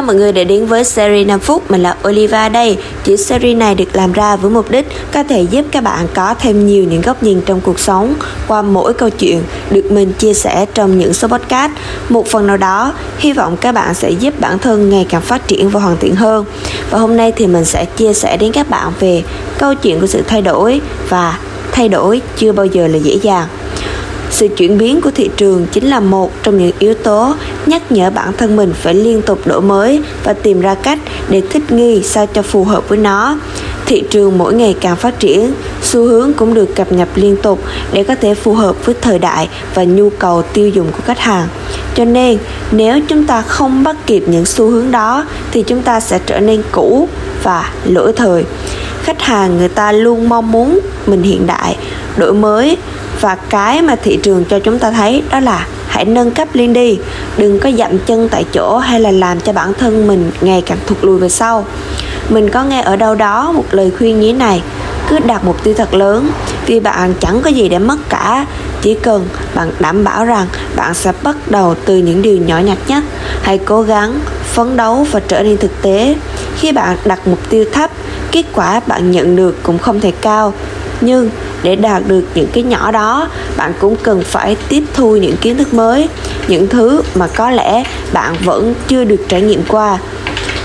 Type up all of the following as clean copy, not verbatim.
chào mọi người đã đến với series 5 phút, mình là Oliva đây. Chỉ series này được làm ra với mục đích có thể giúp các bạn có thêm nhiều những góc nhìn trong cuộc sống qua mỗi câu chuyện được mình chia sẻ trong những số podcast. Một phần nào đó, hy vọng các bạn sẽ giúp bản thân ngày càng phát triển và hoàn thiện hơn. Và hôm nay thì mình sẽ chia sẻ đến các bạn về câu chuyện của sự thay đổi và thay đổi chưa bao giờ là dễ dàng. Sự chuyển biến của thị trường chính là một trong những yếu tố nhắc nhở bản thân mình phải liên tục đổi mới và tìm ra cách để thích nghi sao cho phù hợp với nó. Thị trường mỗi ngày càng phát triển, xu hướng cũng được cập nhật liên tục để có thể phù hợp với thời đại và nhu cầu tiêu dùng của khách hàng. Cho nên, nếu chúng ta không bắt kịp những xu hướng đó thì chúng ta sẽ trở nên cũ và lỗi thời. Khách hàng người ta luôn mong muốn mình hiện đại, đổi mới. Và cái mà thị trường cho chúng ta thấy đó là hãy nâng cấp lên đi, đừng có dậm chân tại chỗ hay là làm cho bản thân mình ngày càng thụt lùi về sau. Mình có nghe ở đâu đó một lời khuyên như thế này: cứ đặt mục tiêu thật lớn, vì bạn chẳng có gì để mất cả, chỉ cần bạn đảm bảo rằng bạn sẽ bắt đầu từ những điều nhỏ nhặt nhất. Hãy cố gắng, phấn đấu và trở nên thực tế. Khi bạn đặt mục tiêu thấp, kết quả bạn nhận được cũng không thể cao. Nhưng để đạt được những cái nhỏ đó, bạn cũng cần phải tiếp thu những kiến thức mới, những thứ mà có lẽ bạn vẫn chưa được trải nghiệm qua.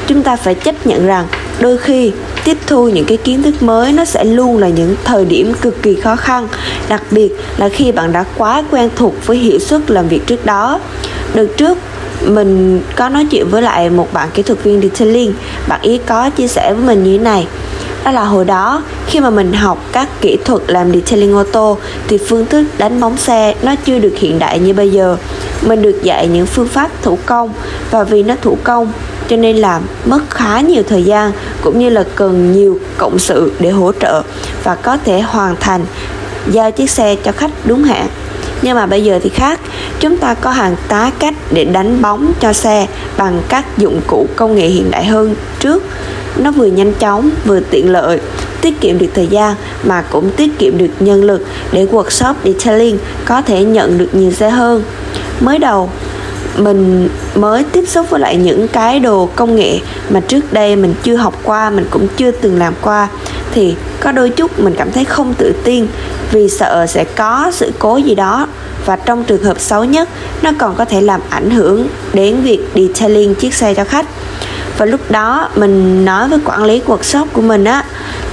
Chúng ta phải chấp nhận rằng đôi khi tiếp thu những cái kiến thức mới nó sẽ luôn là những thời điểm cực kỳ khó khăn, đặc biệt là khi bạn đã quá quen thuộc với hiệu suất làm việc trước đó. Đợt trước mình có nói chuyện với lại một bạn kỹ thuật viên detailing, bạn ý có chia sẻ với mình như thế này. Đó là hồi đó khi mà mình học các kỹ thuật làm detailing ô tô thì phương thức đánh móng xe nó chưa được hiện đại như bây giờ. Mình được dạy những phương pháp thủ công, và vì nó thủ công cho nên là mất khá nhiều thời gian cũng như là cần nhiều cộng sự để hỗ trợ và có thể hoàn thành, giao chiếc xe cho khách đúng hạn. Nhưng mà bây giờ thì khác, chúng ta có hàng tá cách để đánh bóng cho xe bằng các dụng cụ công nghệ hiện đại hơn trước. Nó vừa nhanh chóng, vừa tiện lợi, tiết kiệm được thời gian mà cũng tiết kiệm được nhân lực để workshop detailing có thể nhận được nhiều xe hơn. Mới đầu, mình mới tiếp xúc với lại những cái đồ công nghệ mà trước đây mình chưa học qua, mình cũng chưa từng làm qua, thì có đôi chút mình cảm thấy không tự tin vì sợ sẽ có sự cố gì đó, và trong trường hợp xấu nhất nó còn có thể làm ảnh hưởng đến việc detailing chiếc xe cho khách. Và lúc đó mình nói với quản lý workshop của mình á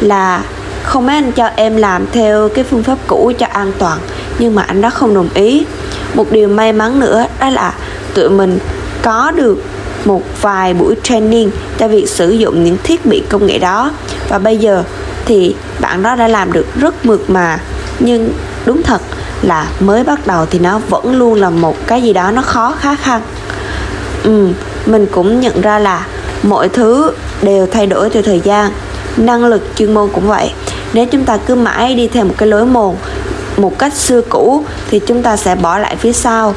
là không mấy anh cho em làm theo cái phương pháp cũ cho an toàn, nhưng mà anh đó không đồng ý. Một điều may mắn nữa đó là tụi mình có được một vài buổi training cho việc sử dụng những thiết bị công nghệ đó, và bây giờ thì bạn đó đã làm được rất mượt mà. Nhưng đúng thật là mới bắt đầu thì nó vẫn luôn là một cái gì đó nó khá khăn. Mình cũng nhận ra là mọi thứ đều thay đổi theo thời gian, năng lực chuyên môn cũng vậy. Nếu chúng ta cứ mãi đi theo một cái lối mòn, một cách xưa cũ thì chúng ta sẽ bỏ lại phía sau.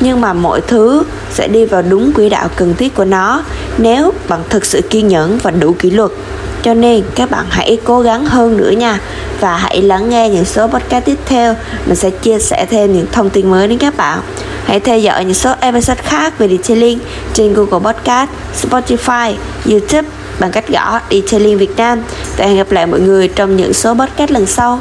Nhưng mà mọi thứ sẽ đi vào đúng quỹ đạo cần thiết của nó nếu bạn thực sự kiên nhẫn và đủ kỷ luật. Cho nên các bạn hãy cố gắng hơn nữa nha, và hãy lắng nghe những số podcast tiếp theo, mình sẽ chia sẻ thêm những thông tin mới đến các bạn. Hãy theo dõi những số episode khác về detailing trên Google Podcast, Spotify, Youtube bằng cách gõ detailing Việt Nam. Và hẹn gặp lại mọi người trong những số podcast lần sau.